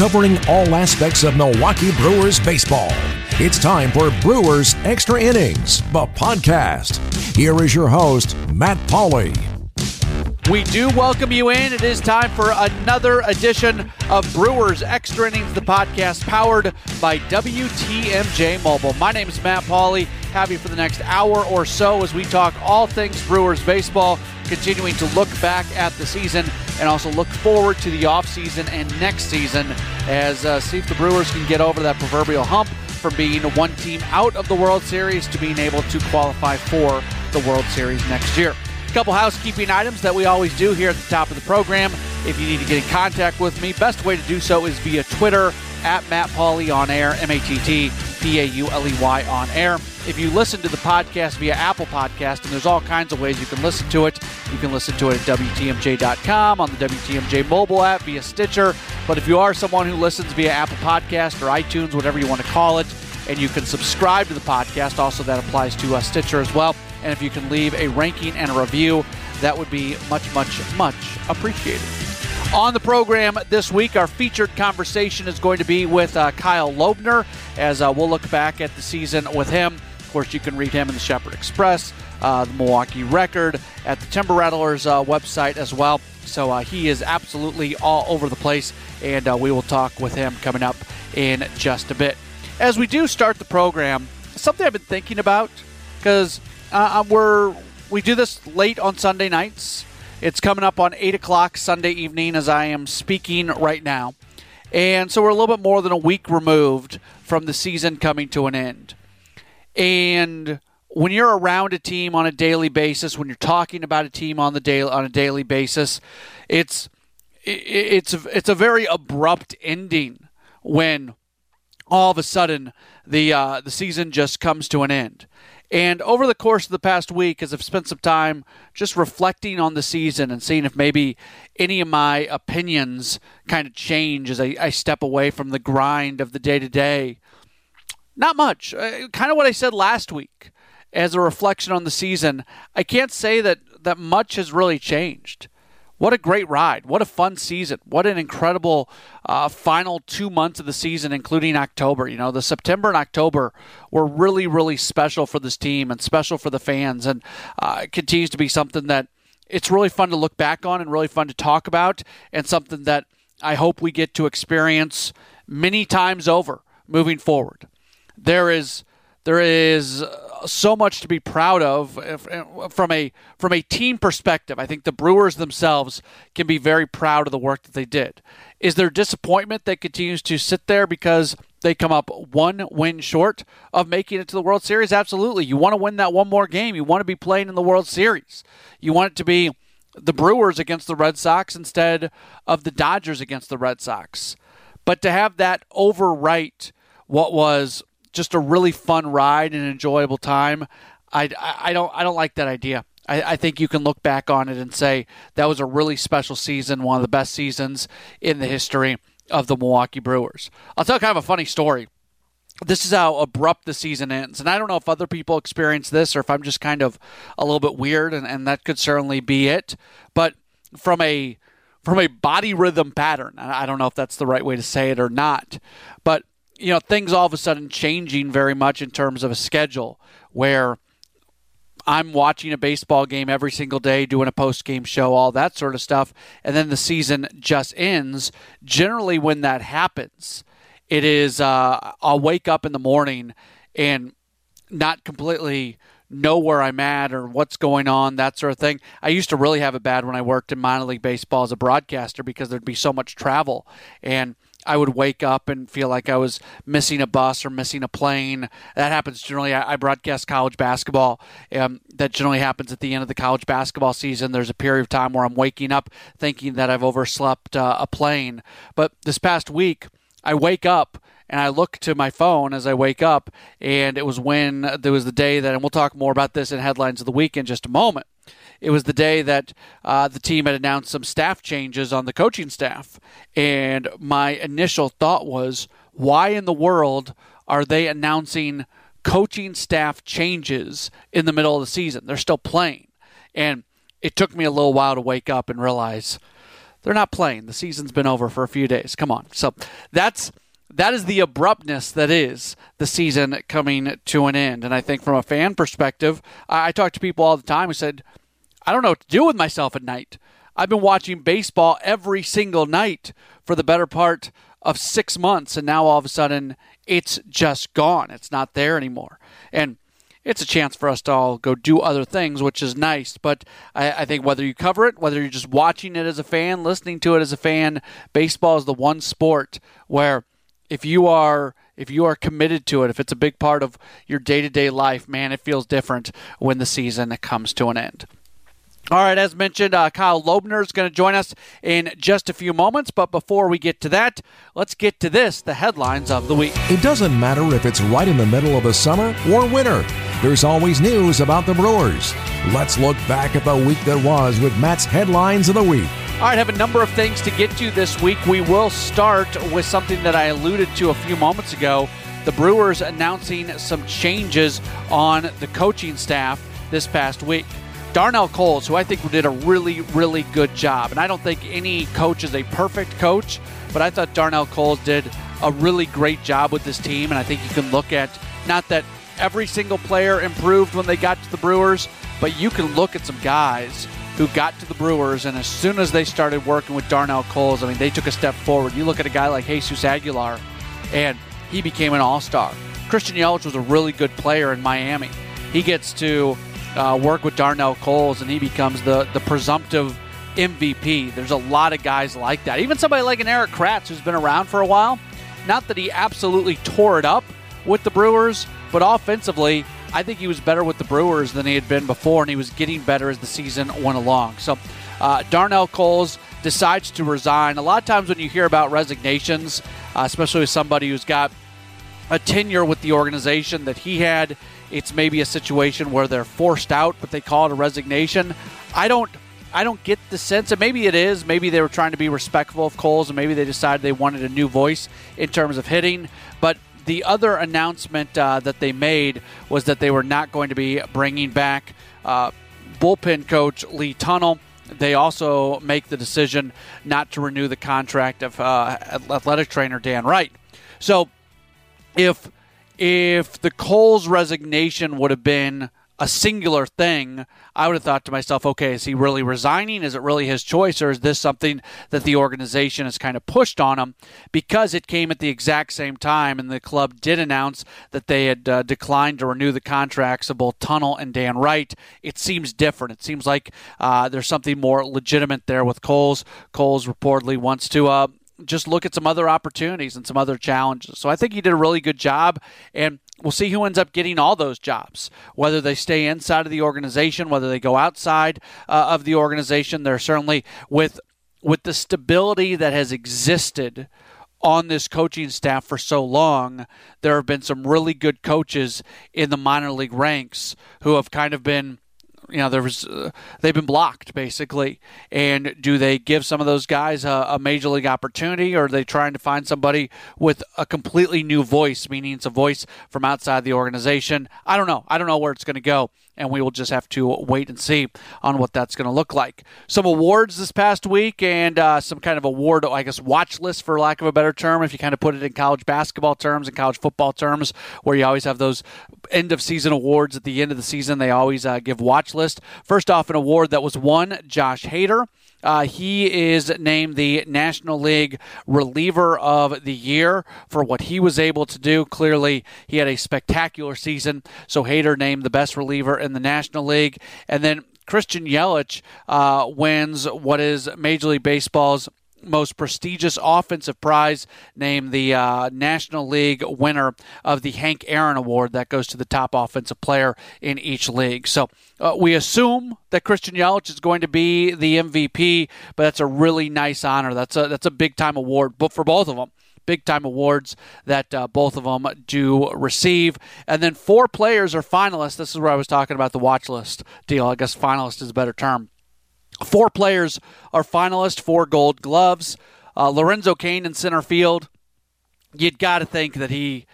covering all aspects of Milwaukee Brewers baseball. It's time for Brewers Extra Innings, the podcast. Here is your host, Matt Pauley. We do welcome you in. It is time for another edition of Brewers Extra Innings, the podcast powered by WTMJ Mobile. My name is Matt Pauley. Have you for the next hour or so as we talk all things Brewers baseball, continuing to look back at the season and also look forward to the offseason and next season as see if the Brewers can get over that proverbial hump from being one team out of the World Series to being able to qualify for the World Series next year. A couple housekeeping items that we always do here at the top of the program. If you need to get in contact with me, best way to do so is via Twitter, at Matt Pauley on air, MattPauley on air. If you listen to the podcast via Apple Podcast, and there's all kinds of ways you can listen to it. You can listen to it at WTMJ.com, on the WTMJ mobile app, via Stitcher. But if you are someone who listens via Apple Podcast or iTunes, whatever you want to call it, and you can subscribe to the podcast, also that applies to Stitcher as well. And if you can leave a ranking and a review, that would be much, much, much appreciated. On the program this week, our featured conversation is going to be with Kyle Lobner, as we'll look back at the season with him. Of course, you can read him in the Shepherd Express, the Milwaukee Record, at the Timber Rattlers website as well. So he is absolutely all over the place, and we will talk with him coming up in just a bit. As we do start the program, something I've been thinking about, because we do this late on Sunday nights. It's coming up on 8 o'clock Sunday evening as I am speaking right now. And so we're a little bit more than a week removed from the season coming to an end. And when you're around a team on a daily basis, when you're talking about a team on a daily basis, it's a very abrupt ending when all of a sudden the season just comes to an end. And over the course of the past week, as I've spent some time just reflecting on the season and seeing if maybe any of my opinions kind of change as I step away from the grind of the day-to-day, not much. Kind of what I said last week as a reflection on the season, I can't say that much has really changed. What a great ride. What a fun season. What an incredible final 2 months of the season, including October. You know, the September and October were really, really special for this team and special for the fans. And it continues to be something that it's really fun to look back on and really fun to talk about, and something that I hope we get to experience many times over moving forward. There is so much to be proud of from a team perspective. I think the Brewers themselves can be very proud of the work that they did. Is there disappointment that continues to sit there because they come up one win short of making it to the World Series? Absolutely. You want to win that one more game. You want to be playing in the World Series. You want it to be the Brewers against the Red Sox instead of the Dodgers against the Red Sox. But to have that overwrite what was just a really fun ride and an enjoyable time, I don't like that idea. I think you can look back on it and say that was a really special season, one of the best seasons in the history of the Milwaukee Brewers. I'll tell kind of a funny story. This is how abrupt the season ends. And I don't know if other people experience this or if I'm just kind of a little bit weird, and that could certainly be it. But from a body rhythm pattern, I don't know if that's the right way to say it or not, but you know, things all of a sudden changing very much in terms of a schedule where I'm watching a baseball game every single day, doing a post-game show, all that sort of stuff, and then the season just ends. Generally, when that happens, it is I'll wake up in the morning and not completely know where I'm at or what's going on, that sort of thing. I used to really have it bad when I worked in minor league baseball as a broadcaster because there'd be so much travel, and I would wake up and feel like I was missing a bus or missing a plane. That happens generally. I broadcast college basketball. That generally happens at the end of the college basketball season. There's a period of time where I'm waking up thinking that I've overslept a plane. But this past week, I wake up and I look to my phone as I wake up, and it was when there was the day that, and we'll talk more about this in Headlines of the Week in just a moment, it was the day that the team had announced some staff changes on the coaching staff. And my initial thought was, why in the world are they announcing coaching staff changes in the middle of the season? They're still playing. And it took me a little while to wake up and realize They're not playing. The season's been over for a few days. Come on. So that is the abruptness that is the season coming to an end. And I think from a fan perspective, I talk to people all the time who said, I don't know what to do with myself at night. I've been watching baseball every single night for the better part of 6 months, and now all of a sudden it's just gone. It's not there anymore. And it's a chance for us to all go do other things, which is nice. But I think whether you cover it, whether you're just watching it as a fan, listening to it as a fan, baseball is the one sport where if you are committed to it, if it's a big part of your day-to-day life, man, it feels different when the season comes to an end. All right, as mentioned, Kyle Lobner is going to join us in just a few moments. But before we get to that, let's get to this, the headlines of the week. It doesn't matter if it's right in the middle of the summer or winter. There's always news about the Brewers. Let's look back at the week that was with Matt's headlines of the week. All right, I have a number of things to get to this week. We will start with something that I alluded to a few moments ago. The Brewers announcing some changes on the coaching staff this past week. Darnell Coles, who I think did a really, really good job, and I don't think any coach is a perfect coach, but I thought Darnell Coles did a really great job with this team, and I think you can look at, not that every single player improved when they got to the Brewers, but you can look at some guys who got to the Brewers, and as soon as they started working with Darnell Coles, I mean, they took a step forward. You look at a guy like Jesus Aguilar, and he became an all-star. Christian Yelich was a really good player in Miami. He gets to work with Darnell Coles, and he becomes the presumptive MVP. There's a lot of guys like that. Even somebody like an Eric Kratz, who's been around for a while. Not that he absolutely tore it up with the Brewers, but offensively, I think he was better with the Brewers than he had been before, and he was getting better as the season went along. So Darnell Coles decides to resign. A lot of times when you hear about resignations, especially with somebody who's got a tenure with the organization that he had, it's maybe a situation where they're forced out, but they call it a resignation. I don't get the sense, and maybe it is. Maybe they were trying to be respectful of Coles, and maybe they decided they wanted a new voice in terms of hitting. But the other announcement that they made was that they were not going to be bringing back bullpen coach Lee Tunnel. They also make the decision not to renew the contract of athletic trainer Dan Wright. So If the Coles resignation would have been a singular thing, I would have thought to myself, okay, is he really resigning? Is it really his choice, or is this something that the organization has kind of pushed on him? Because it came at the exact same time, and the club did announce that they had declined to renew the contracts of both Tunnel and Dan Wright. It seems different. It seems like there's something more legitimate there with Coles. Coles reportedly wants to just look at some other opportunities and some other challenges. So I think he did a really good job, and we'll see who ends up getting all those jobs, whether they stay inside of the organization, whether they go outside of the organization. They're certainly with the stability that has existed on this coaching staff for so long, there have been some really good coaches in the minor league ranks who have kind of been, they've been blocked, basically. And do they give some of those guys a major league opportunity, or are they trying to find somebody with a completely new voice, meaning it's a voice from outside the organization? I don't know. I don't know where it's going to go, and we will just have to wait and see on what that's going to look like. Some awards this past week, and some kind of award, I guess, watch list, for lack of a better term, if you kind of put it in college basketball terms and college football terms, where you always have those end-of-season awards at the end of the season. They always give watch list. First off, an award that was won, Josh Hader. He is named the National League Reliever of the Year for what he was able to do. Clearly, he had a spectacular season, so Hader named the best reliever in the National League. And then Christian Yelich wins what is Major League Baseball's most prestigious offensive prize, named the National League winner of the Hank Aaron Award. That goes to the top offensive player in each league. So we assume that Christian Yelich is going to be the MVP, but that's a really nice honor. That's a big-time award, but for both of them. Big-time awards that both of them do receive. And then four players are finalists. This is where I was talking about the watch list deal. I guess finalist is a better term. Four players are finalists for Gold Gloves. Lorenzo Cain in center field. You'd got to think that he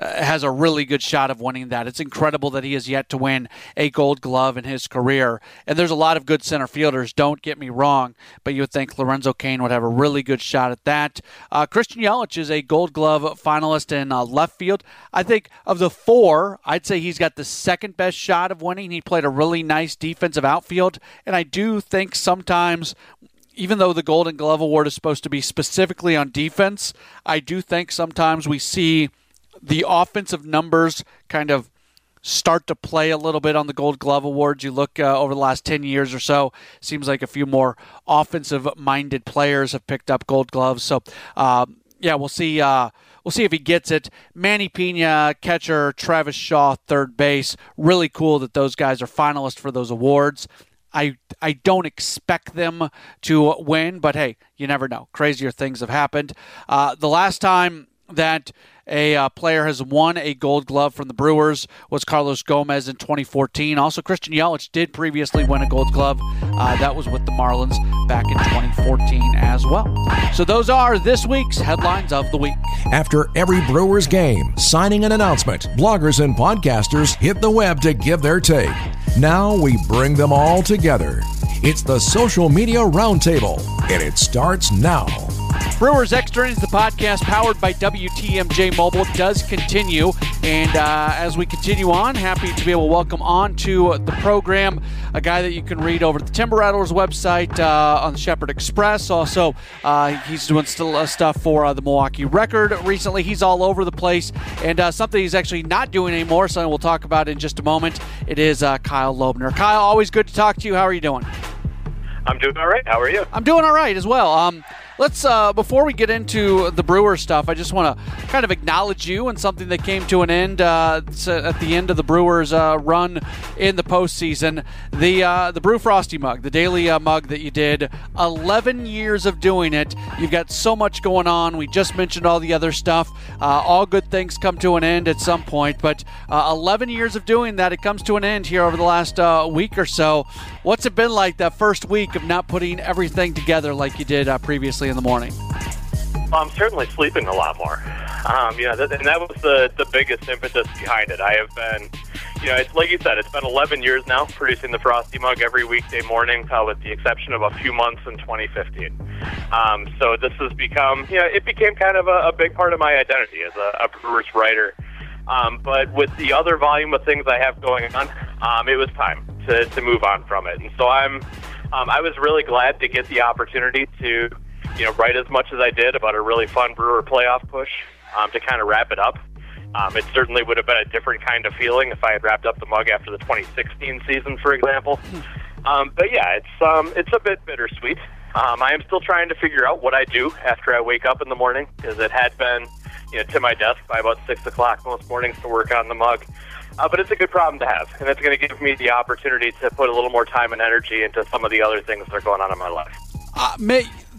has a really good shot of winning that. It's incredible that he has yet to win a Gold Glove in his career. And there's a lot of good center fielders, don't get me wrong, but you would think Lorenzo Cain would have a really good shot at that. Christian Yelich is a Gold Glove finalist in left field. I think of the four, I'd say he's got the second best shot of winning. He played a really nice defensive outfield, and I do think sometimes, even though the Golden Glove Award is supposed to be specifically on defense, I do think sometimes we see the offensive numbers kind of start to play a little bit on the Gold Glove Awards. You look over the last 10 years or so, seems like a few more offensive-minded players have picked up Gold Gloves. So, yeah, we'll see. We'll see if he gets it. Manny Pina, catcher, Travis Shaw, third base. Really cool that those guys are finalists for those awards. I don't expect them to win, but hey, you never know. Crazier things have happened. The last time that a player has won a Gold Glove from the Brewers was Carlos Gomez in 2014. Also, Christian Yelich did previously win a Gold Glove. That was with the Marlins back in 2014 as well. So those are this week's Headlines of the Week. After every Brewers game, signing an announcement, bloggers and podcasters hit the web to give their take. Now we bring them all together. It's the Social Media Roundtable, and it starts now. Brewers Extra Innings, the podcast powered by WTMJ Mobile, does continue. And as we continue on, happy to be able to welcome on to the program a guy that you can read over at the Timber Rattlers website, on the Shepherd Express. Also, he's doing still stuff for the Milwaukee Record recently. He's all over the place. And something he's actually not doing anymore, something we'll talk about in just a moment, it is Kyle Lobner. Kyle, always good to talk to you. How are you doing? I'm doing all right. How are you? I'm doing all right as well. Let's before we get into the Brewer stuff, I just want to kind of acknowledge you and something that came to an end at the end of the Brewers' run in the postseason. The Brew Frosty mug, the daily mug that you did, 11 years of doing it. You've got so much going on. We just mentioned all the other stuff. All good things come to an end at some point, but 11 years of doing that, it comes to an end here over the last week or so. What's it been like that first week of not putting everything together like you did previously in the morning? Well, I'm certainly sleeping a lot more. And that was the biggest impetus behind it. I have been, it's like you said, it's been 11 years now producing the Frosty Mug every weekday morning, with the exception of a few months in 2015. So this has become, it became kind of a big part of my identity as a Brewers writer. But with the other volume of things I have going on, it was time to move on from it. And so I was really glad to get the opportunity to write as much as I did about a really fun Brewer playoff push to kind of wrap it up. It certainly would have been a different kind of feeling if I had wrapped up the mug after the 2016 season, for example. But yeah, it's a bit bittersweet. I am still trying to figure out what I do after I wake up in the morning, because it had been to my desk by about 6 o'clock most mornings to work on the mug. But it's a good problem to have, and it's going to give me the opportunity to put a little more time and energy into some of the other things that are going on in my life.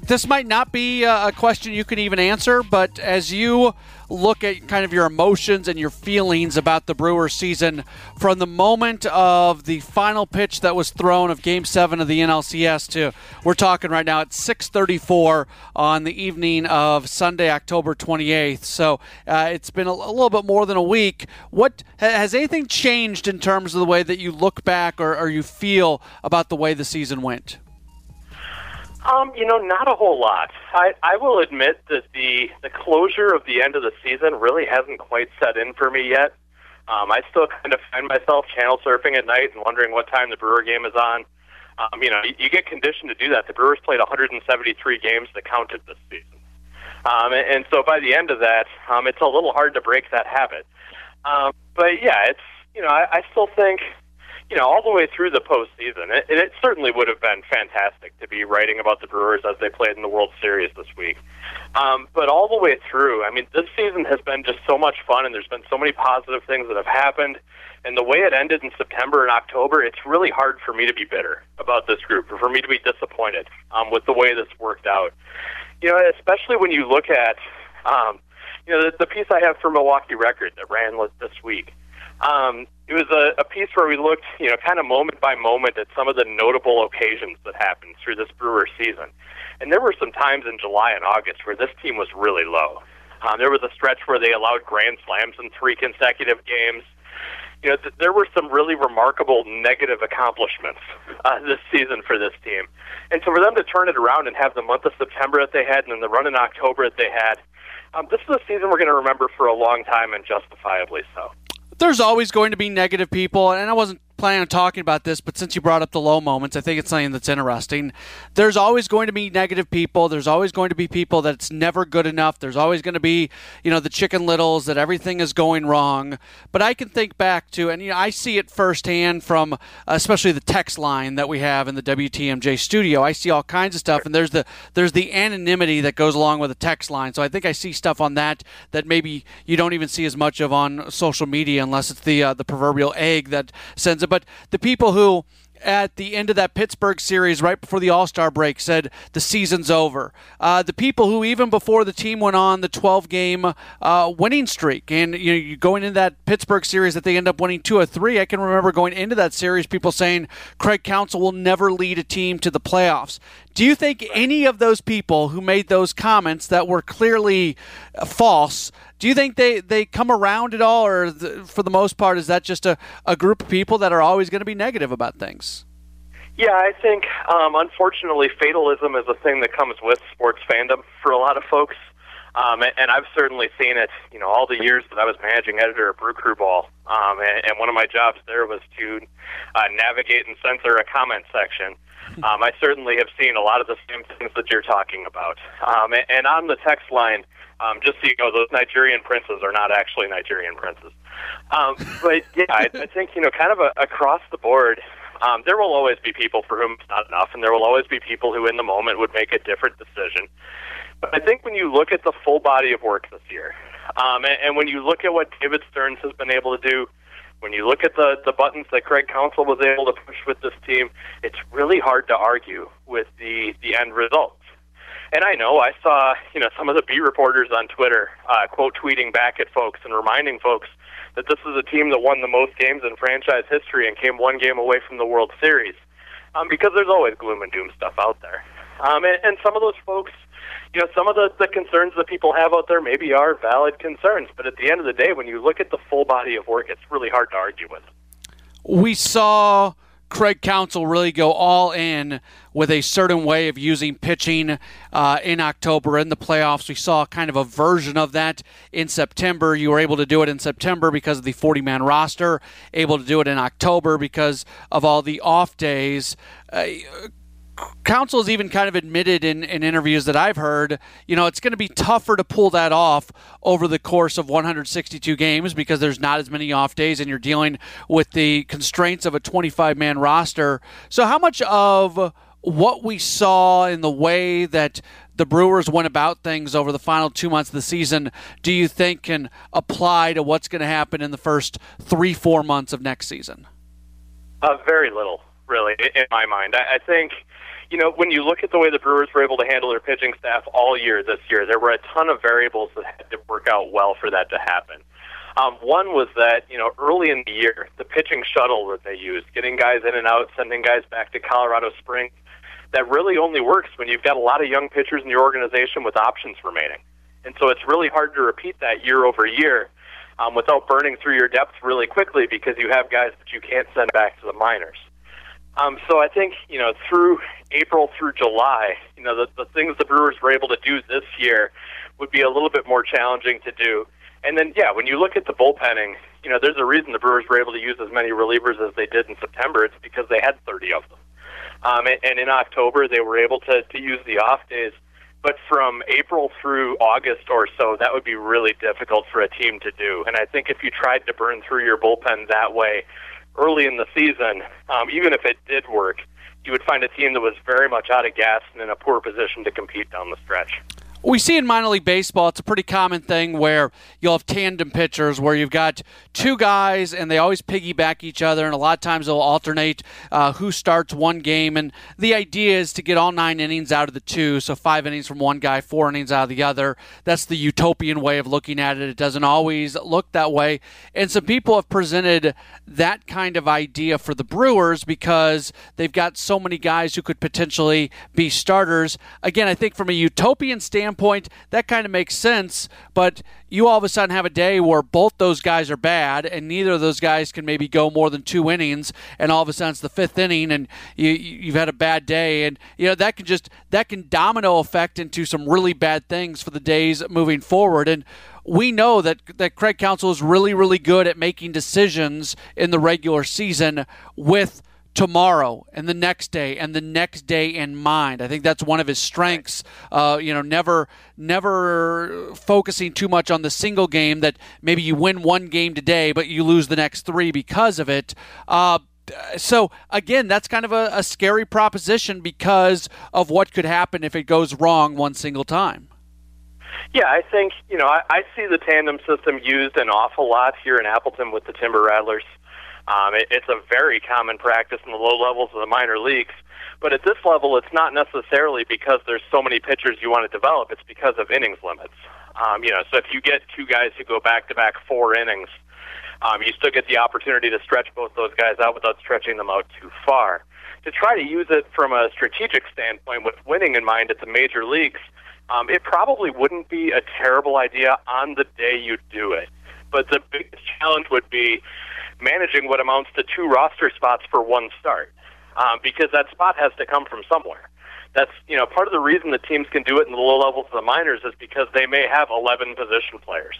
This might not be a question you can even answer, but as you look at kind of your emotions and your feelings about the Brewers season, from the moment of the final pitch that was thrown of Game 7 of the NLCS to, we're talking right now at 6:34 on the evening of Sunday, October 28th. So it's been a little bit more than a week. What has anything changed in terms of the way that you look back or you feel about the way the season went? Not a whole lot. I will admit that the closure of the end of the season really hasn't quite set in for me yet. I still kind of find myself channel surfing at night and wondering what time the Brewer game is on. You get conditioned to do that. The Brewers played 173 games that counted this season. And so by the end of that, it's a little hard to break that habit. But yeah, it's, I still think, all the way through the postseason, it certainly would have been fantastic to be writing about the Brewers as they played in the World Series this week. But all the way through, this season has been just so much fun, and there's been so many positive things that have happened. And the way it ended in September and October, it's really hard for me to be bitter about this group, or for me to be disappointed with the way this worked out. Especially when you look at, the piece I have for Milwaukee Record that ran this week. It was a piece where we looked, kind of moment by moment at some of the notable occasions that happened through this Brewer season. And there were some times in July and August where this team was really low. There was a stretch where they allowed grand slams in 3 consecutive games. You know, there were some really remarkable negative accomplishments this season for this team. And so for them to turn it around and have the month of September that they had and then the run in October that they had, this is a season we're going to remember for a long time, and justifiably so. There's always going to be negative people, and I wasn't planning on talking about this, but since you brought up the low moments, I think it's something that's interesting. There's always going to be negative people. There's always going to be people that's never good enough. There's always going to be, you know, the chicken littles, that everything is going wrong. But I can think back to, and you know, I see it firsthand from especially the text line that we have in the WTMJ studio. I see all kinds of stuff, and there's the anonymity that goes along with a text line. So I think I see stuff on that maybe you don't even see as much of on social media, unless it's the proverbial egg that sends it. But the people who, at the end of that Pittsburgh series right before the All-Star break, said the season's over. The people who, even before the team went on the 12-game winning streak, and you know, you going into that Pittsburgh series that they end up winning 2-3, I can remember going into that series, people saying Craig Counsell will never lead a team to the playoffs. Do you think any of those people who made those comments that were clearly false, do you think they come around at all, or for the most part, is that just a group of people that are always going to be negative about things? Yeah, I think, unfortunately, fatalism is a thing that comes with sports fandom for a lot of folks, and I've certainly seen it, you know, all the years that I was managing editor at Brew Crew Ball, and one of my jobs there was to navigate and censor a comment section. I certainly have seen a lot of the same things that you're talking about. And on the text line, just so you know, those Nigerian princes are not actually Nigerian princes. But yeah, I think, you know, kind of across the board, there will always be people for whom it's not enough, and there will always be people who in the moment would make a different decision. But I think when you look at the full body of work this year, and when you look at what David Stearns has been able to do, when you look at the buttons that Craig Counsell was able to push with this team, it's really hard to argue with the end results. And I know I saw, you know, some of the beat reporters on Twitter quote tweeting back at folks and reminding folks that this is a team that won the most games in franchise history and came one game away from the World Series, because there's always gloom and doom stuff out there. And some of those folks, you know, some of the concerns that people have out there maybe are valid concerns, but at the end of the day, when you look at the full body of work, it's really hard to argue with. We saw Craig Counsell really go all in with a certain way of using pitching in October in the playoffs. We saw kind of a version of that in September. You were able to do it in September because of the 40-man roster, able to do it in October because of all the off days. Counsell has even kind of admitted in interviews that I've heard, you know, it's going to be tougher to pull that off over the course of 162 games because there's not as many off days and you're dealing with the constraints of a 25-man roster. So how much of what we saw in the way that the Brewers went about things over the final 2 months of the season do you think can apply to what's going to happen in the first 3-4 months of next season? Very little, really, in my mind. I think, you know, when you look at the way the Brewers were able to handle their pitching staff all year this year, there were a ton of variables that had to work out well for that to happen. One was that, you know, early in the year, the pitching shuttle that they used, getting guys in and out, sending guys back to Colorado Springs, that really only works when you've got a lot of young pitchers in your organization with options remaining. And so it's really hard to repeat that year over year without burning through your depth really quickly because you have guys that you can't send back to the minors. So I think, you know, through April through July, you know, the things the Brewers were able to do this year would be a little bit more challenging to do. And then, yeah, when you look at the bullpenning, you know, there's a reason the Brewers were able to use as many relievers as they did in September. It's because they had 30 of them. And in October, they were able to use the off days. But from April through August or so, that would be really difficult for a team to do. And I think if you tried to burn through your bullpen that way early in the season, even if it did work, you would find a team that was very much out of gas and in a poor position to compete down the stretch. We see in minor league baseball, it's a pretty common thing where you'll have tandem pitchers where you've got two guys and they always piggyback each other, and a lot of times they'll alternate who starts one game. And the idea is to get all 9 innings out of the two, so 5 innings from one guy, 4 innings out of the other. That's the utopian way of looking at it. It doesn't always look that way. And some people have presented that kind of idea for the Brewers because they've got so many guys who could potentially be starters. Again, I think from a utopian standpoint, standpoint, that kind of makes sense, but you all of a sudden have a day where both those guys are bad and neither of those guys can maybe go more than two innings, and all of a sudden it's the fifth inning and you've had a bad day, and you know that can just, that can domino effect into some really bad things for the days moving forward. And we know that Craig Counsell is really, really good at making decisions in the regular season with tomorrow and the next day in mind. I think that's one of his strengths. Never focusing too much on the single game, that maybe you win one game today, but you lose the next three because of it. So, again, that's kind of a scary proposition because of what could happen if it goes wrong one single time. Yeah, I think, I see the tandem system used an awful lot here in Appleton with the Timber Rattlers. It's a very common practice in the low levels of the minor leagues. But at this level, it's not necessarily because there's so many pitchers you want to develop. It's because of innings limits. So if you get two guys who go back-to-back 4 innings, you still get the opportunity to stretch both those guys out without stretching them out too far. To try to use it from a strategic standpoint with winning in mind at the major leagues, it probably wouldn't be a terrible idea on the day you do it. But the biggest challenge would be managing what amounts to 2 roster spots for one start, because that spot has to come from somewhere. That's part of the reason the teams can do it in the low levels of the minors is because they may have 11 position players.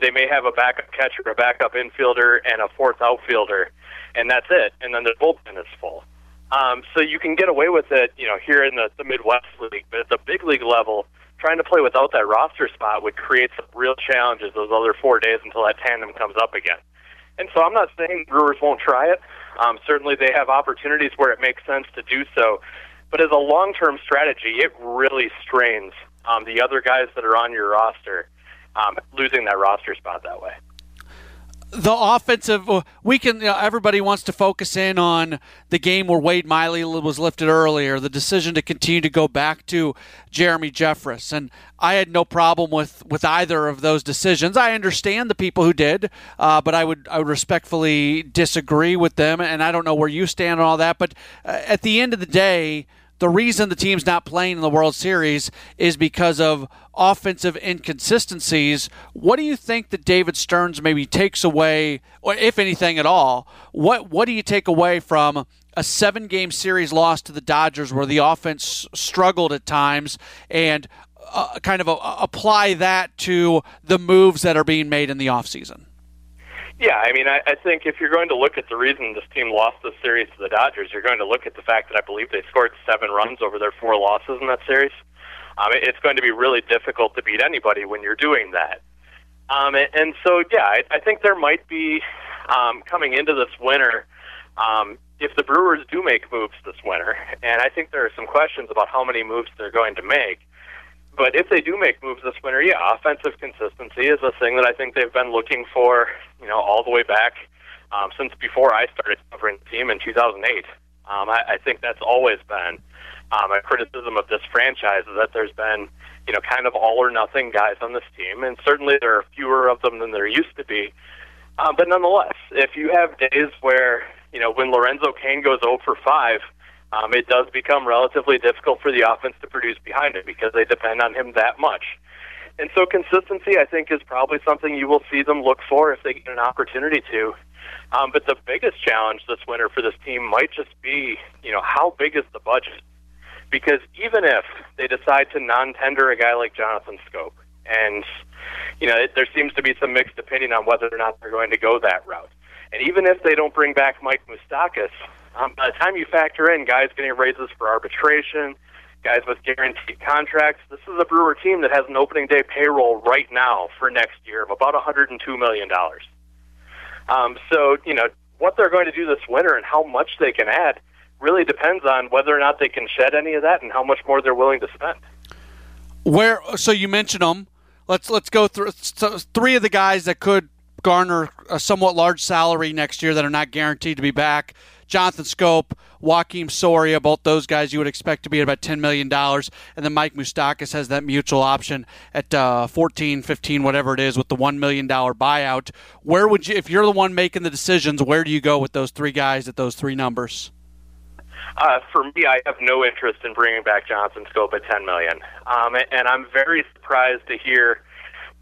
They may have a backup catcher, a backup infielder, and a fourth outfielder, and that's it. And then the bullpen is full. So you can get away with it, here in the Midwest League, but at the big league level, trying to play without that roster spot would create some real challenges those other 4 days until that tandem comes up again. And so I'm not saying Brewers won't try it. Certainly they have opportunities where it makes sense to do so. But as a long-term strategy, it really strains the other guys that are on your roster, losing that roster spot that way. The offensive, we can. Everybody wants to focus in on the game where Wade Miley was lifted earlier, the decision to continue to go back to Jeremy Jeffress, and I had no problem with either of those decisions. I understand the people who did, but I would respectfully disagree with them, and I don't know where you stand on all that. But at the end of the day, the reason the team's not playing in the World Series is because of offensive inconsistencies. What do you think that David Stearns maybe takes away, or if anything at all, what do you take away from a 7-game series loss to the Dodgers where the offense struggled at times, and apply that to the moves that are being made in the offseason? Yeah, I think if you're going to look at the reason this team lost this series to the Dodgers, you're going to look at the fact that I believe they scored 7 runs over their 4 losses in that series. It's going to be really difficult to beat anybody when you're doing that. I think there might be, coming into this winter, if the Brewers do make moves this winter, and I think there are some questions about how many moves they're going to make. But if they do make moves this winter, offensive consistency is a thing that I think they've been looking for, all the way back since before I started covering the team in 2008. I think that's always been a criticism of this franchise, is that there's been, kind of all or nothing guys on this team, and certainly there are fewer of them than there used to be. But nonetheless, if you have days where, when Lorenzo Cain goes 0-for-5, it does become relatively difficult for the offense to produce behind it because they depend on him that much. And so consistency, I think, is probably something you will see them look for if they get an opportunity to. But the biggest challenge this winter for this team might just be, how big is the budget? Because even if they decide to non-tender a guy like Jonathan Schoop, and, there seems to be some mixed opinion on whether or not they're going to go that route. And even if they don't bring back Mike Moustakas, by the time you factor in guys getting raises for arbitration, guys with guaranteed contracts, this is a Brewer team that has an opening day payroll right now for next year of about $102 million. What they're going to do this winter and how much they can add really depends on whether or not they can shed any of that and how much more they're willing to spend. So you mentioned them. Let's go through three of the guys that could garner a somewhat large salary next year that are not guaranteed to be back. Jonathan Schoop, Joaquin Soria, both those guys you would expect to be at about $10 million. And then Mike Moustakas has that mutual option at $14, $15, whatever it is, with the $1 million buyout. Where would you, if you're the one making the decisions, where do you go with those three guys at those three numbers? For me, I have no interest in bringing back Jonathan Schoop at $10 million. And I'm very surprised to hear,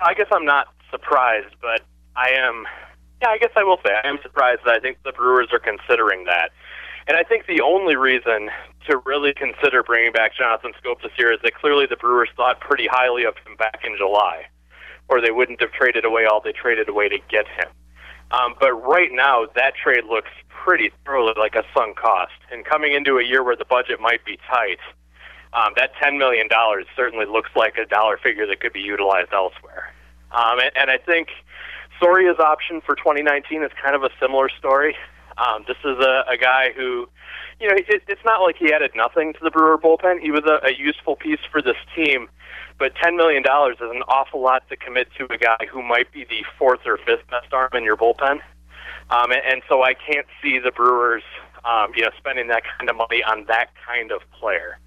I guess I'm not surprised, but I am, I guess I will say I am surprised that I think the Brewers are considering that. And I think the only reason to really consider bringing back Jonathan Schoop this year is that clearly the Brewers thought pretty highly of him back in July, or they wouldn't have traded away all they traded away to get him. But right now, that trade looks pretty thoroughly like a sunk cost. And coming into a year where the budget might be tight, that $10 million certainly looks like a dollar figure that could be utilized elsewhere. And I think Soria's option for 2019 is kind of a similar story. This is a guy who, it's not like he added nothing to the Brewer bullpen. He was a useful piece for this team, but $10 million is an awful lot to commit to a guy who might be the fourth or fifth best arm in your bullpen. And so I can't see the Brewers, spending that kind of money on that kind of player.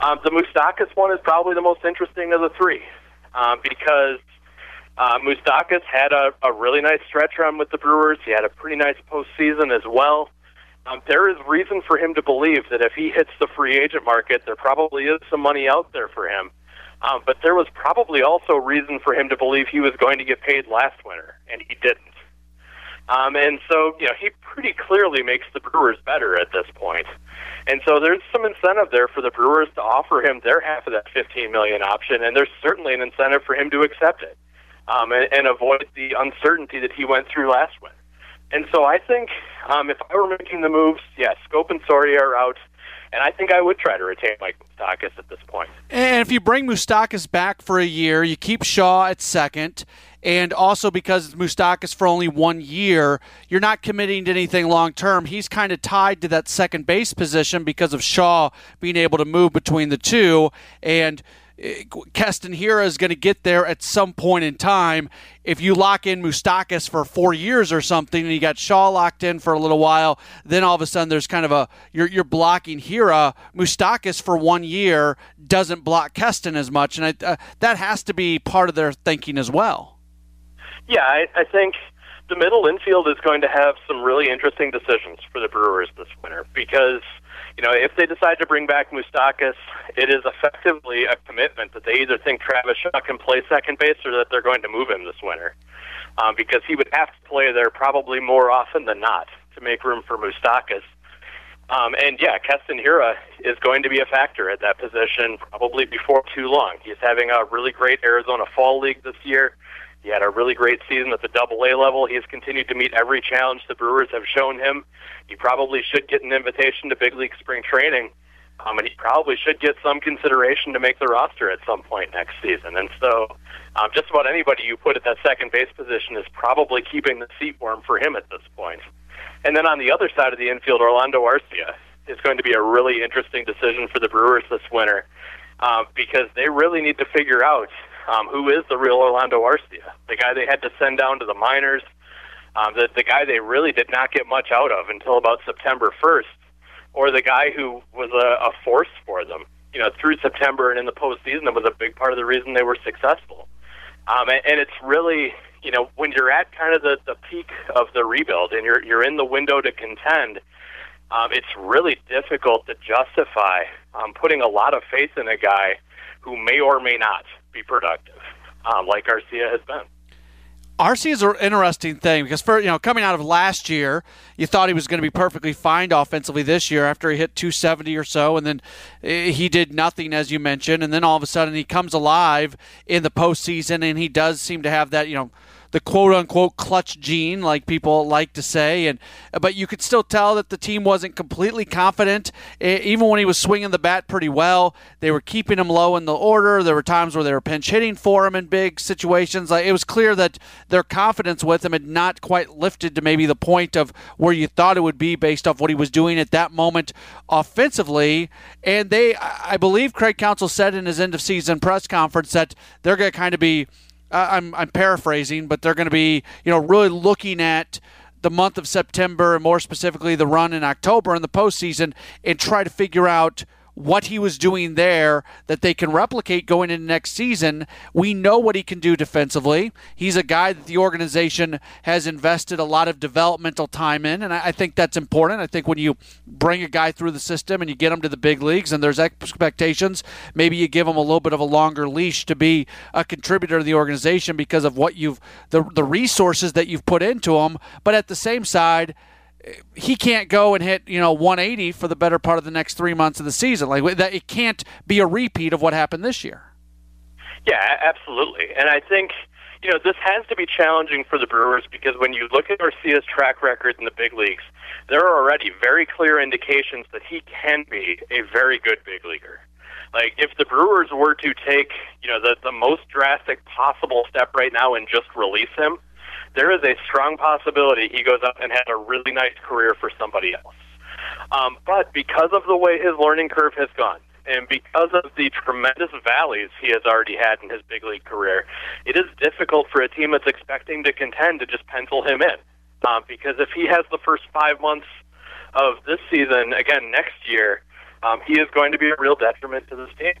The Moustakas one is probably the most interesting of the three, because Moustakas had a really nice stretch run with the Brewers. He had a pretty nice postseason as well. There is reason for him to believe that if he hits the free agent market, there probably is some money out there for him. But there was probably also reason for him to believe he was going to get paid last winter, and he didn't. And so, he pretty clearly makes the Brewers better at this point. And so there's some incentive there for the Brewers to offer him their half of that $15 million option, and there's certainly an incentive for him to accept it. And avoid the uncertainty that he went through last winter. And so I think if I were making the moves, yes, Schoop and Soria are out, and I think I would try to retain Mike Moustakas at this point. And if you bring Moustakas back for a year, you keep Shaw at second, and also because it's Moustakas for only 1 year, you're not committing to anything long-term. He's kind of tied to that second base position because of Shaw being able to move between the two, and Keston Hira is going to get there at some point in time. If you lock in Moustakas for 4 years or something, and you got Shaw locked in for a little while, then all of a sudden there's kind of you're blocking Hira. Moustakas for 1 year doesn't block Keston as much, and that has to be part of their thinking as well. Yeah, I think the middle infield is going to have some really interesting decisions for the Brewers this winter because, if they decide to bring back Moustakas, it is effectively a commitment that they either think Travis Shaw can play second base or that they're going to move him this winter, because he would have to play there probably more often than not to make room for Moustakas. Keston Hira is going to be a factor at that position probably before too long. He's having a really great Arizona Fall League this year. He had a really great season at the AA level. He has continued to meet every challenge the Brewers have shown him. He probably should get an invitation to big league spring training, and he probably should get some consideration to make the roster at some point next season. And so just about anybody you put at that second base position is probably keeping the seat warm for him at this point. And then on the other side of the infield, Orlando Arcia is going to be a really interesting decision for the Brewers this winter because they really need to figure out who is the real Orlando Arcia, the guy they had to send down to the minors, the guy they really did not get much out of until about September 1st, or the guy who was a force for them, through September and in the postseason. That was a big part of the reason they were successful. And it's really, when you're at kind of the peak of the rebuild and you're in the window to contend, it's really difficult to justify putting a lot of faith in a guy who may or may not be productive, like Arcia has been. Arcia is an interesting thing because, coming out of last year, you thought he was going to be perfectly fine offensively this year after he hit 270 or so, and then he did nothing, as you mentioned, and then all of a sudden he comes alive in the postseason, and he does seem to have that, the quote-unquote clutch gene, like people like to say. But you could still tell that the team wasn't completely confident, even when he was swinging the bat pretty well. They were keeping him low in the order. There were times where they were pinch hitting for him in big situations. It was clear that their confidence with him had not quite lifted to maybe the point of where you thought it would be based off what he was doing at that moment offensively. And they, I believe Craig Counsell said in his end-of-season press conference that they're going to kind of be, I'm paraphrasing, but they're going to be, really looking at the month of September and more specifically the run in October in the postseason and try to figure out what he was doing there that they can replicate going into next season. We know what he can do defensively. He's a guy that the organization has invested a lot of developmental time in, and I think that's important. I think when you bring a guy through the system and you get him to the big leagues and there's expectations, maybe you give him a little bit of a longer leash to be a contributor to the organization because of what you've the resources that you've put into him. But at the same side, he can't go and hit 180 for the better part of the next 3 months of the season. Like that, it can't be a repeat of what happened this year. Yeah, absolutely. And I think this has to be challenging for the Brewers because when you look at Arcia's track record in the big leagues, there are already very clear indications that he can be a very good big leaguer. Like if the Brewers were to take the most drastic possible step right now and just release him, there is a strong possibility he goes up and has a really nice career for somebody else. But because of the way his learning curve has gone, and because of the tremendous valleys he has already had in his big league career, it is difficult for a team that's expecting to contend to just pencil him in. Because if he has the first 5 months of this season, again next year, he is going to be a real detriment to this team.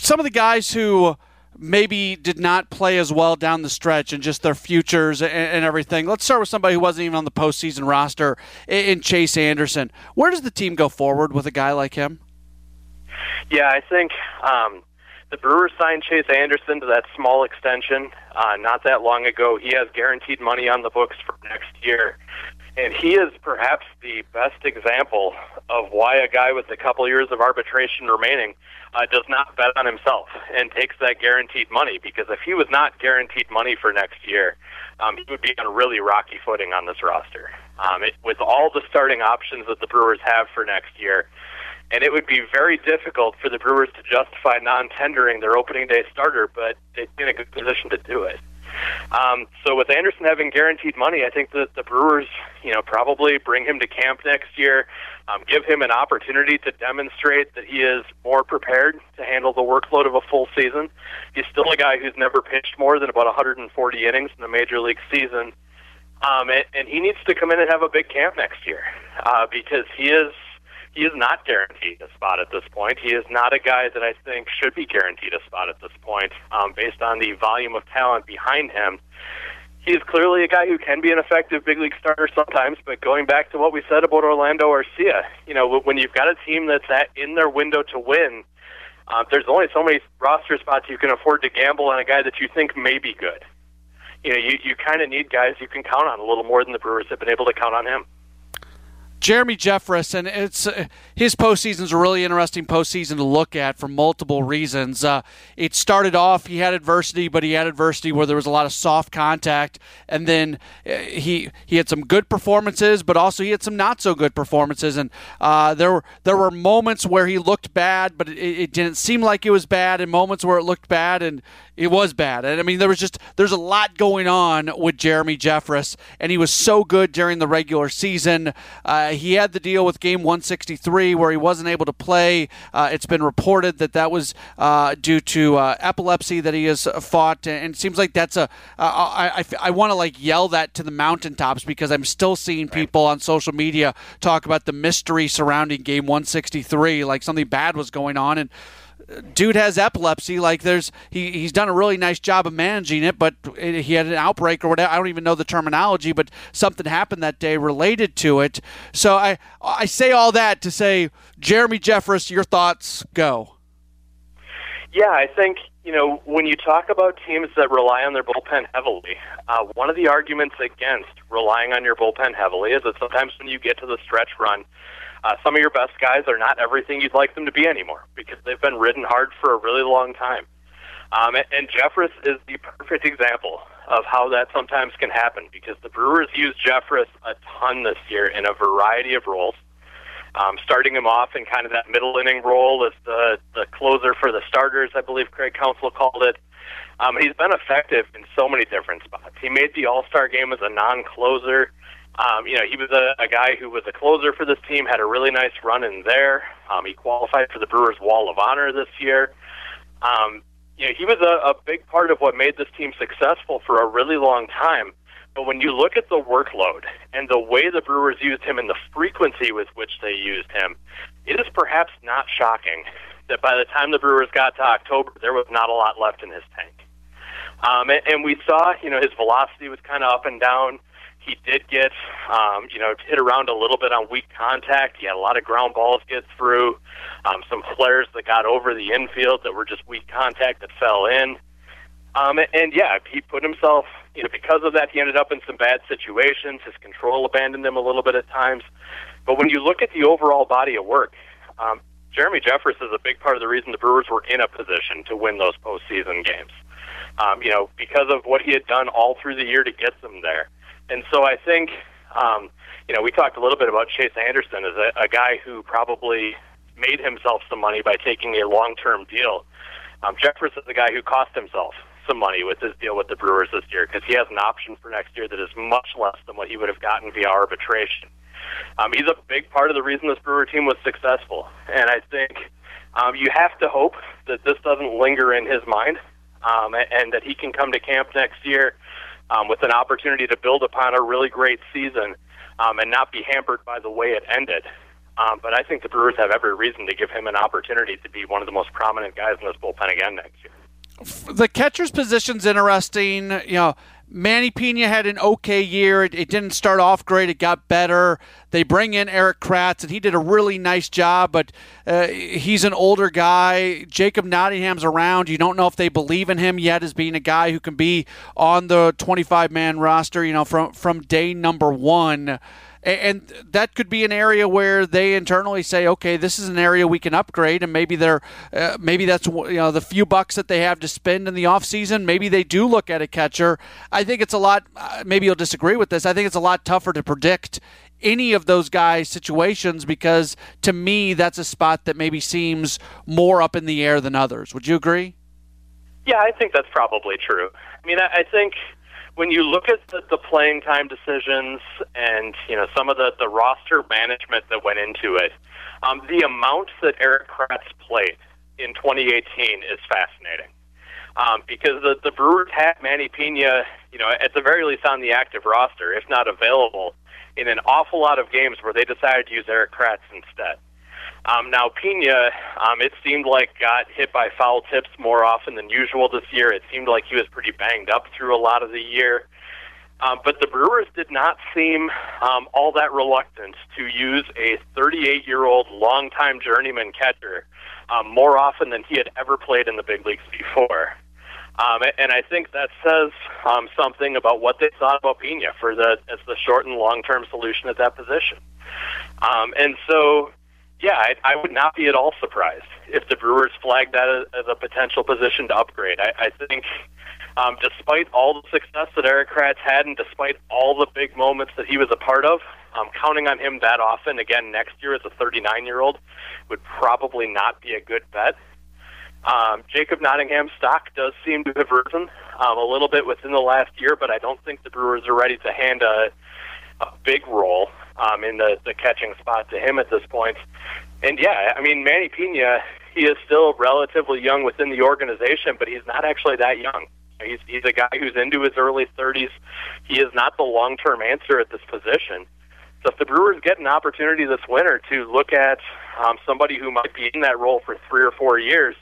Some of the guys who maybe did not play as well down the stretch and just their futures and everything. Let's start with somebody who wasn't even on the postseason roster in Chase Anderson. Where does the team go forward with a guy like him? Yeah, I think the Brewers signed Chase Anderson to that small extension not that long ago. He has guaranteed money on the books for next year. And he is perhaps the best example of why a guy with a couple years of arbitration remaining does not bet on himself and takes that guaranteed money. Because if he was not guaranteed money for next year, he would be on a really rocky footing on this roster. With all the starting options that the Brewers have for next year, and it would be very difficult for the Brewers to justify non-tendering their opening day starter, but they'd be in a good position to do it. So with Anderson having guaranteed money, I think that the Brewers, probably bring him to camp next year, give him an opportunity to demonstrate that he is more prepared to handle the workload of a full season. He's still a guy who's never pitched more than about 140 innings in a major league season. And he needs to come in and have a big camp next year, because he is not guaranteed a spot at this point. He is not a guy that I think should be guaranteed a spot at this point, based on the volume of talent behind him. He is clearly a guy who can be an effective big league starter sometimes, but going back to what we said about Orlando Arcia, when you've got a team that's in their window to win, there's only so many roster spots you can afford to gamble on a guy that you think may be good. You kind of need guys you can count on a little more than the Brewers have been able to count on him. Jeremy Jeffress, and it's his postseason's a really interesting postseason to look at for multiple reasons. It started off, he had adversity, but he had adversity where there was a lot of soft contact, and then he had some good performances, but also he had some not-so-good performances, and there were moments where he looked bad, but it didn't seem like it was bad, and moments where it looked bad, and it was bad. And I mean, there's a lot going on with Jeremy Jeffress, and he was so good during the regular season. He had the deal with Game 163 where he wasn't able to play. It's been reported that was due to epilepsy that he has fought, and it seems like that's I want to yell that to the mountaintops because I'm still seeing people on social media talk about the mystery surrounding Game 163, like something bad was going on, and dude has epilepsy. He's done a really nice job of managing it, but he had an outbreak or whatever. I don't even know the terminology, but something happened that day related to it. So I say all that to say, Jeremy Jeffress, your thoughts, go. Yeah, I think, when you talk about teams that rely on their bullpen heavily, one of the arguments against relying on your bullpen heavily is that sometimes when you get to the stretch run, some of your best guys are not everything you'd like them to be anymore because they've been ridden hard for a really long time. And Jeffress is the perfect example of how that sometimes can happen because the Brewers use Jeffress a ton this year in a variety of roles, starting him off in kind of that middle-inning role as the closer for the starters, I believe Craig Counsell called it. He's been effective in so many different spots. He made the All-Star game as a non-closer. He was a guy who was a closer for this team, had a really nice run in there. He qualified for the Brewers' Wall of Honor this year. He was a big part of what made this team successful for a really long time. But when you look at the workload and the way the Brewers used him and the frequency with which they used him, it is perhaps not shocking that by the time the Brewers got to October, there was not a lot left in his tank. And we saw, his velocity was kind of up and down. He did get, hit around a little bit on weak contact. He had a lot of ground balls get through, some flares that got over the infield that were just weak contact that fell in. He put himself, because of that, he ended up in some bad situations. His control abandoned him a little bit at times. But when you look at the overall body of work, Jeremy Jeffress is a big part of the reason the Brewers were in a position to win those postseason games, because of what he had done all through the year to get them there. And so I think, we talked a little bit about Chase Anderson as a guy who probably made himself some money by taking a long-term deal. Jeffress is the guy who cost himself some money with his deal with the Brewers this year because he has an option for next year that is much less than what he would have gotten via arbitration. He's a big part of the reason this Brewer team was successful. And I think you have to hope that this doesn't linger in his mind and that he can come to camp next year with an opportunity to build upon a really great season and not be hampered by the way it ended. But I think the Brewers have every reason to give him an opportunity to be one of the most prominent guys in this bullpen again next year. The catcher's position's interesting. Manny Pina had an okay year. It didn't start off great. It got better. They bring in Eric Kratz, and he did a really nice job, but he's an older guy. Jacob Nottingham's around. You don't know if they believe in him yet as being a guy who can be on the 25-man roster, from day number one. And that could be an area where they internally say, okay, this is an area we can upgrade, and maybe that's the few bucks that they have to spend in the offseason. Maybe they do look at a catcher. I think it's a lot – maybe you'll disagree with this. I think it's a lot tougher to predict any of those guys' situations because, to me, that's a spot that maybe seems more up in the air than others. Would you agree? Yeah, I think that's probably true. I think – when you look at the playing time decisions and, some of the roster management that went into it, the amount that Eric Kratz played in 2018 is fascinating. Because the Brewers had Manny Pina, at the very least on the active roster, if not available, in an awful lot of games where they decided to use Eric Kratz instead. Now, Pina, it seemed like got hit by foul tips more often than usual this year. It seemed like he was pretty banged up through a lot of the year. But the Brewers did not seem all that reluctant to use a 38-year-old longtime journeyman catcher more often than he had ever played in the big leagues before. And I think that says something about what they thought about Pina as the short and long-term solution at that position. And so... yeah, I would not be at all surprised if the Brewers flagged that as a potential position to upgrade. I think despite all the success that Eric Kratz had and despite all the big moments that he was a part of, counting on him that often again next year as a 39-year-old would probably not be a good bet. Jacob Nottingham's stock does seem to have risen a little bit within the last year, but I don't think the Brewers are ready to hand a big role in the catching spot to him at this point. And yeah, Manny Pina, he is still relatively young within the organization, but he's not actually that young. He's a guy who's into his early 30s. He is not the long-term answer at this position. So if the Brewers get an opportunity this winter to look at somebody who might be in that role for 3 or 4 years,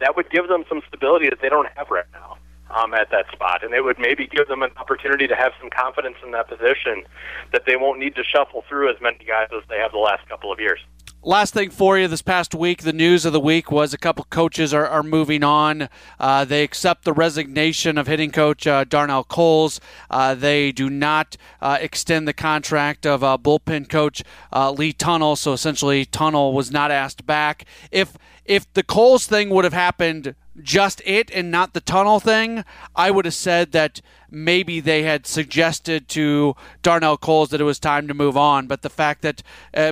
that would give them some stability that they don't have right now. At that spot, and it would maybe give them an opportunity to have some confidence in that position that they won't need to shuffle through as many guys as they have the last couple of years. Last thing for you, this past week, the news of the week was a couple coaches are moving on. They accept the resignation of hitting coach Darnell Coles. They do not extend the contract of bullpen coach Lee Tunnel, so essentially Tunnel was not asked back. If the Coles thing would have happened just it and not the Tunnel thing, I would have said that maybe they had suggested to Darnell Coles that it was time to move on. But the fact that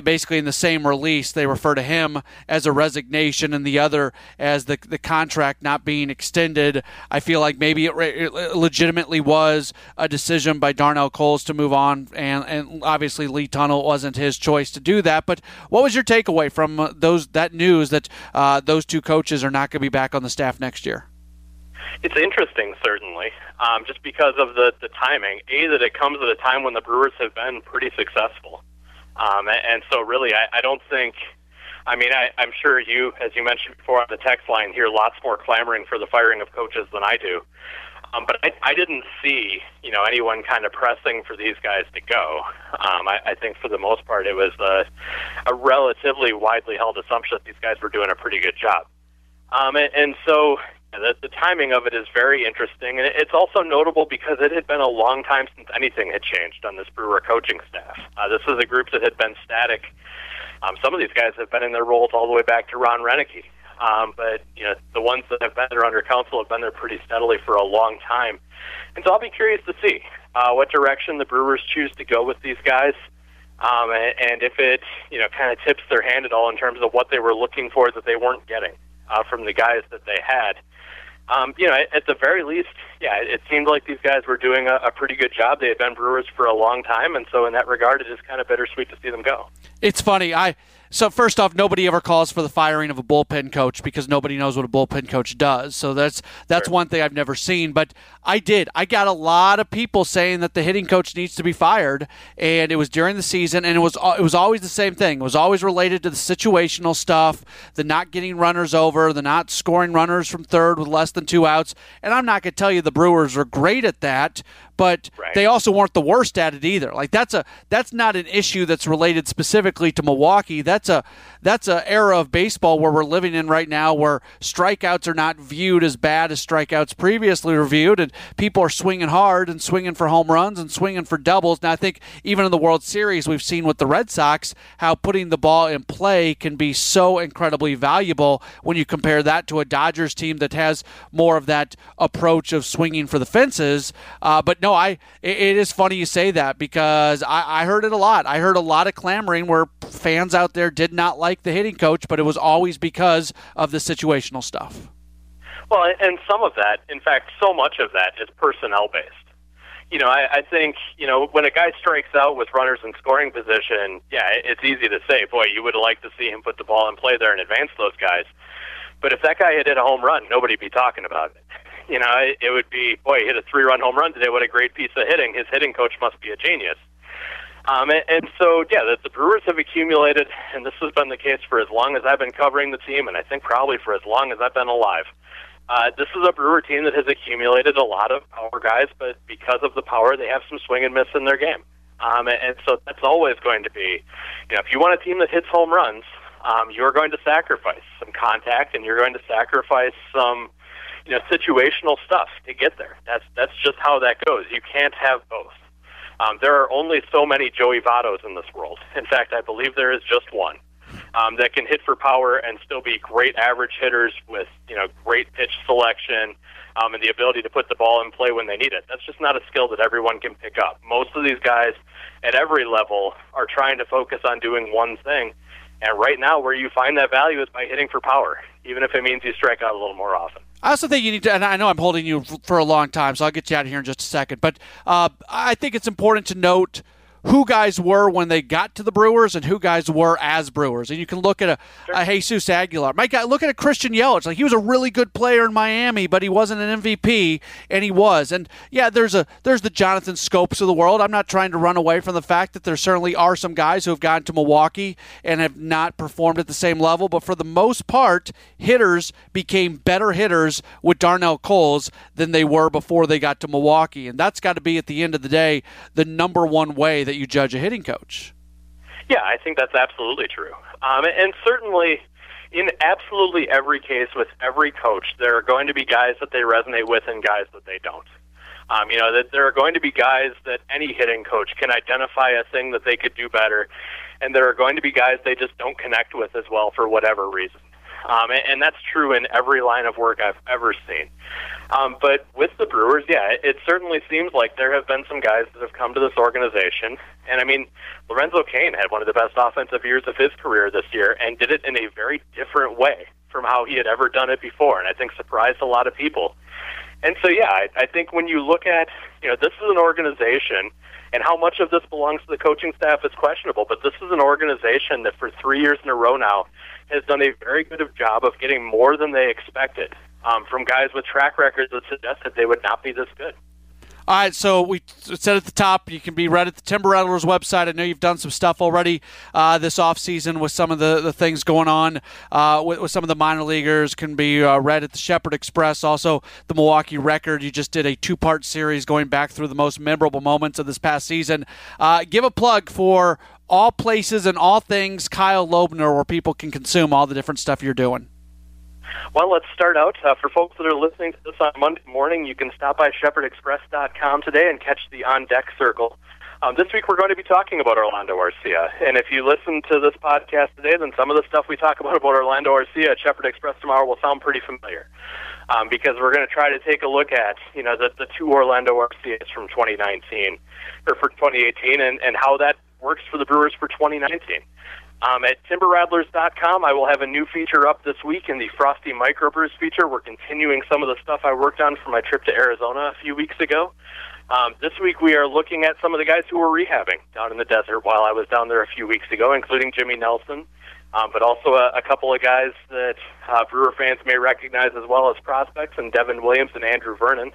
basically in the same release they refer to him as a resignation and the other as the contract not being extended, I feel like maybe it legitimately was a decision by Darnell Coles to move on. And obviously Lee Tunnel wasn't his choice to do that. But what was your takeaway from that news that those two coaches are not going to be back on the staff next year? It's interesting, certainly, just because of the timing. A, that it comes at a time when the Brewers have been pretty successful. And so really, I don't think, I mean, I'm sure you, as you mentioned before on the text line, hear lots more clamoring for the firing of coaches than I do. But I didn't see, you know, anyone kind of pressing for these guys to go. I think for the most part it was a relatively widely held assumption that these guys were doing a pretty good job. And so the timing of it is very interesting. And it's also notable because it had been a long time since anything had changed on this Brewer coaching staff. This is a group that had been static. Some of these guys have been in their roles all the way back to Ron Renneke. But you know, the ones that have been there under Counsell have been there pretty steadily for a long time. And so I'll be curious to see what direction the Brewers choose to go with these guys. And if it, you know, kind of tips their hand at all in terms of what they were looking for that they weren't getting from the guys that they had. You know, at the very least, yeah, it seemed like these guys were doing a pretty good job. They had been Brewers for a long time, and so in that regard, it is kind of bittersweet to see them go. It's funny. So first off, nobody ever calls for the firing of a bullpen coach because nobody knows what a bullpen coach does. So that's sure. One thing I've never seen. But I did. I got a lot of people saying that the hitting coach needs to be fired, and it was during the season, and it was always the same thing. It was always related to the situational stuff, the not getting runners over, the not scoring runners from third with less than two outs. And I'm not going to tell you the Brewers are great at that, but Right. They also weren't the worst at it either. Like that's not an issue that's related specifically to Milwaukee. That's a era of baseball where we're living in right now where strikeouts are not viewed as bad as strikeouts previously were viewed, and people are swinging hard and swinging for home runs and swinging for doubles. Now I think even in the World Series we've seen with the Red Sox how putting the ball in play can be so incredibly valuable when you compare that to a Dodgers team that has more of that approach of swinging for the fences. But no, it is funny you say that because I heard it a lot. I heard a lot of clamoring where fans out there did not like the hitting coach, but it was always because of the situational stuff. Well, and some of that, in fact, so much of that is personnel-based. You know, I think, you know, when a guy strikes out with runners in scoring position, yeah, it's easy to say, boy, you would like to see him put the ball in play there and advance those guys. But if that guy had hit a home run, nobody'd be talking about it. You know, it would be, boy, he hit a 3-run home run today. What a great piece of hitting. His hitting coach must be a genius. And so, yeah, that the Brewers have accumulated, and this has been the case for as long as I've been covering the team, and I think probably for as long as I've been alive. This is a Brewer team that has accumulated a lot of power guys, but because of the power, they have some swing and miss in their game. And so that's always going to be, you know, if you want a team that hits home runs, you're going to sacrifice some contact, and you're going to sacrifice some, you know, situational stuff to get there. That's just how that goes. You can't have both. There are only so many Joey Vottos in this world. In fact, I believe there is just one that can hit for power and still be great average hitters with, you know, great pitch selection and the ability to put the ball in play when they need it. That's just not a skill that everyone can pick up. Most of these guys at every level are trying to focus on doing one thing. And right now where you find that value is by hitting for power, even if it means you strike out a little more often. I also think you need to, and I know I'm holding you for a long time, so I'll get you out of here in just a second, but I think it's important to note who guys were when they got to the Brewers and who guys were as Brewers. And you can look at a Jesus Aguilar. My guy, look at a Christian Yelich. Like, he was a really good player in Miami, but he wasn't an MVP, and he was. And, yeah, there's the Jonathan Scopes of the world. I'm not trying to run away from the fact that there certainly are some guys who have gone to Milwaukee and have not performed at the same level. But for the most part, hitters became better hitters with Darnell Coles than they were before they got to Milwaukee. And that's got to be, at the end of the day, the number one way that you judge a hitting coach. Yeah, I think that's absolutely true. And certainly in absolutely every case with every coach, there are going to be guys that they resonate with and guys that they don't. You know, that there are going to be guys that any hitting coach can identify a thing that they could do better, and there are going to be guys they just don't connect with as well for whatever reason. And that's true in every line of work I've ever seen. But with the Brewers, yeah, it certainly seems like there have been some guys that have come to this organization. And, I mean, Lorenzo Cain had one of the best offensive years of his career this year and did it in a very different way from how he had ever done it before, and I think surprised a lot of people. And so, yeah, I think when you look at, you know, this is an organization, and how much of this belongs to the coaching staff is questionable, but this is an organization that for 3 years in a row now has done a very good job of getting more than they expected from guys with track records that suggest that they would not be this good. All right, so we said at the top, you can be read at the Timber Rattlers website. I know you've done some stuff already this offseason with some of the things going on with some of the minor leaguers. Can be read at the Shepherd Express, also the Milwaukee Record. You just did a two-part series going back through the most memorable moments of this past season. Give a plug for all places and all things Kyle Lobner, where people can consume all the different stuff you're doing. Well, let's start out. For folks that are listening to this on Monday morning, you can stop by shepherdexpress.com today and catch the On Deck Circle. This week we're going to be talking about Orlando Arcia. And if you listen to this podcast today, then some of the stuff we talk about Orlando Arcia at Shepherd Express tomorrow will sound pretty familiar. Because we're going to try to take a look at, you know, the two Orlando Arcias from 2019, or for 2018, and how that works for the Brewers for 2019. At TimberRattlers.com, I will have a new feature up this week in the Frosty Microbrews feature. We're continuing some of the stuff I worked on for my trip to Arizona a few weeks ago. This week we are looking at some of the guys who were rehabbing down in the desert while I was down there a few weeks ago, including Jimmy Nelson, but also a couple of guys that Brewer fans may recognize as well as prospects, and Devin Williams and Andrew Vernon.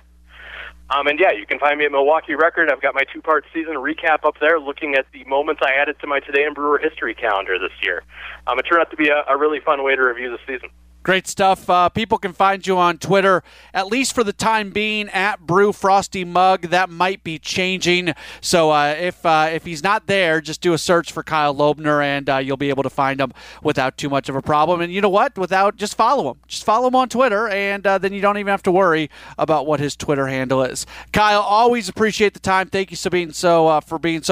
And yeah, you can find me at Milwaukee Record. I've got my two-part season recap up there looking at the moments I added to my Today in Brewer history calendar this year. It turned out to be a really fun way to review the season. Great stuff. People can find you on Twitter, at least for the time being, at Brew Frosty Mug. That might be changing. So if he's not there, just do a search for Kyle Lobner, and you'll be able to find him without too much of a problem. And you know what? Just follow him. Just follow him on Twitter, and then you don't even have to worry about what his Twitter handle is. Kyle, always appreciate the time. Thank you for being so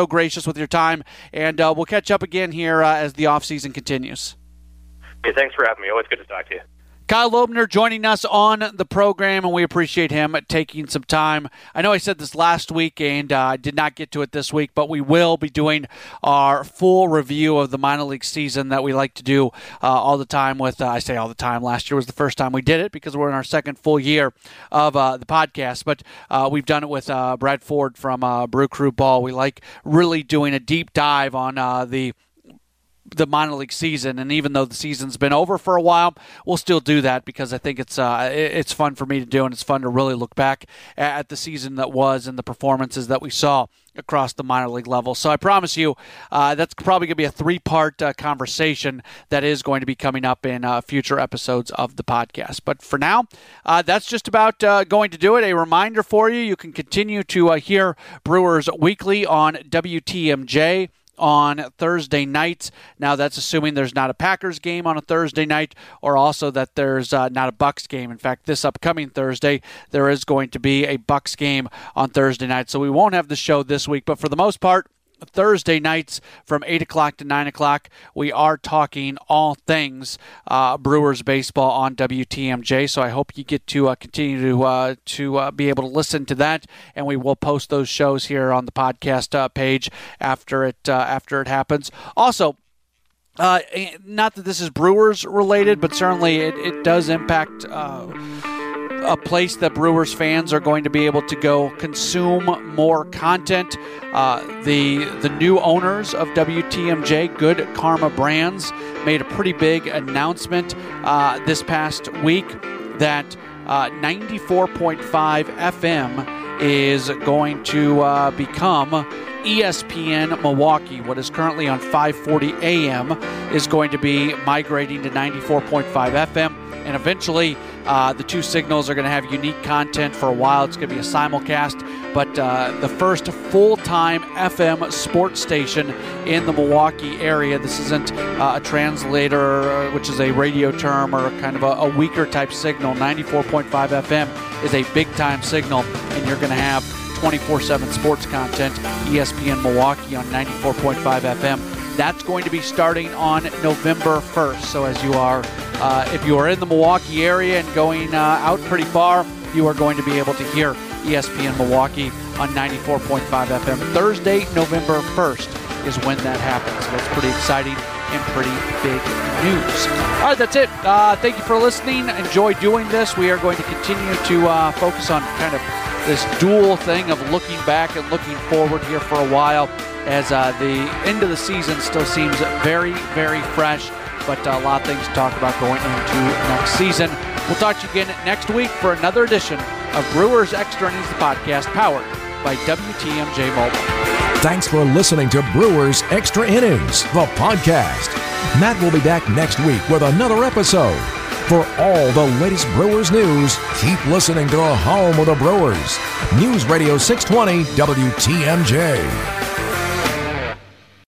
gracious with your time. And we'll catch up again here as the offseason continues. Hey, thanks for having me. Always good to talk to you. Kyle Lobner joining us on the program, and we appreciate him taking some time. I know I said this last week, and I did not get to it this week, but we will be doing our full review of the minor league season that we like to do all the time with, I say all the time, last year was the first time we did it because we're in our second full year of the podcast, but we've done it with Brad Ford from Brew Crew Ball. We like really doing a deep dive on the minor league season, and even though the season's been over for a while, we'll still do that because I think it's fun for me to do, and it's fun to really look back at the season that was and the performances that we saw across the minor league level. So I promise you that's probably going to be a three-part conversation that is going to be coming up in future episodes of the podcast. But for now, that's just about going to do it. A reminder for you, you can continue to hear Brewers Weekly on WTMJ on Thursday nights. Now, that's assuming there's not a Packers game on a Thursday night, or also that there's not a Bucks game. In fact, this upcoming Thursday, there is going to be a Bucks game on Thursday night. So we won't have the show this week, but for the most part, Thursday nights from 8 o'clock to 9 o'clock, we are talking all things Brewers baseball on WTMJ, so I hope you get to continue to be able to listen to that, and we will post those shows here on the podcast page after it happens. Also, not that this is Brewers related, but certainly it does impact a place that Brewers fans are going to be able to go consume more content. The new owners of WTMJ, Good Karma Brands, made a pretty big announcement this past week that 94.5 FM is going to become ESPN Milwaukee. What is currently on 540 AM is going to be migrating to 94.5 FM. And eventually, the two signals are going to have unique content for a while. It's going to be a simulcast. But the first full-time FM sports station in the Milwaukee area. This isn't a translator, which is a radio term, or kind of a weaker type signal. 94.5 FM is a big-time signal, and you're going to have 24/7 sports content. ESPN Milwaukee on 94.5 FM. That's going to be starting on November 1st. So as you are, if you are in the Milwaukee area and going out pretty far, you are going to be able to hear ESPN Milwaukee on 94.5 FM. Thursday, November 1st is when that happens. So that's pretty exciting and pretty big news. All right, that's it. Thank you for listening. Enjoy doing this. We are going to continue to focus on kind of this dual thing of looking back and looking forward here for a while, as the end of the season still seems very, very fresh, but a lot of things to talk about going into next season. We'll talk to you again next week for another edition of Brewers Extra Innings, the podcast powered by WTMJ Mobile. Thanks for listening to Brewers Extra Innings, the podcast. Matt will be back next week with another episode. For all the latest Brewers news, keep listening to A Home of the Brewers. News Radio 620 WTMJ.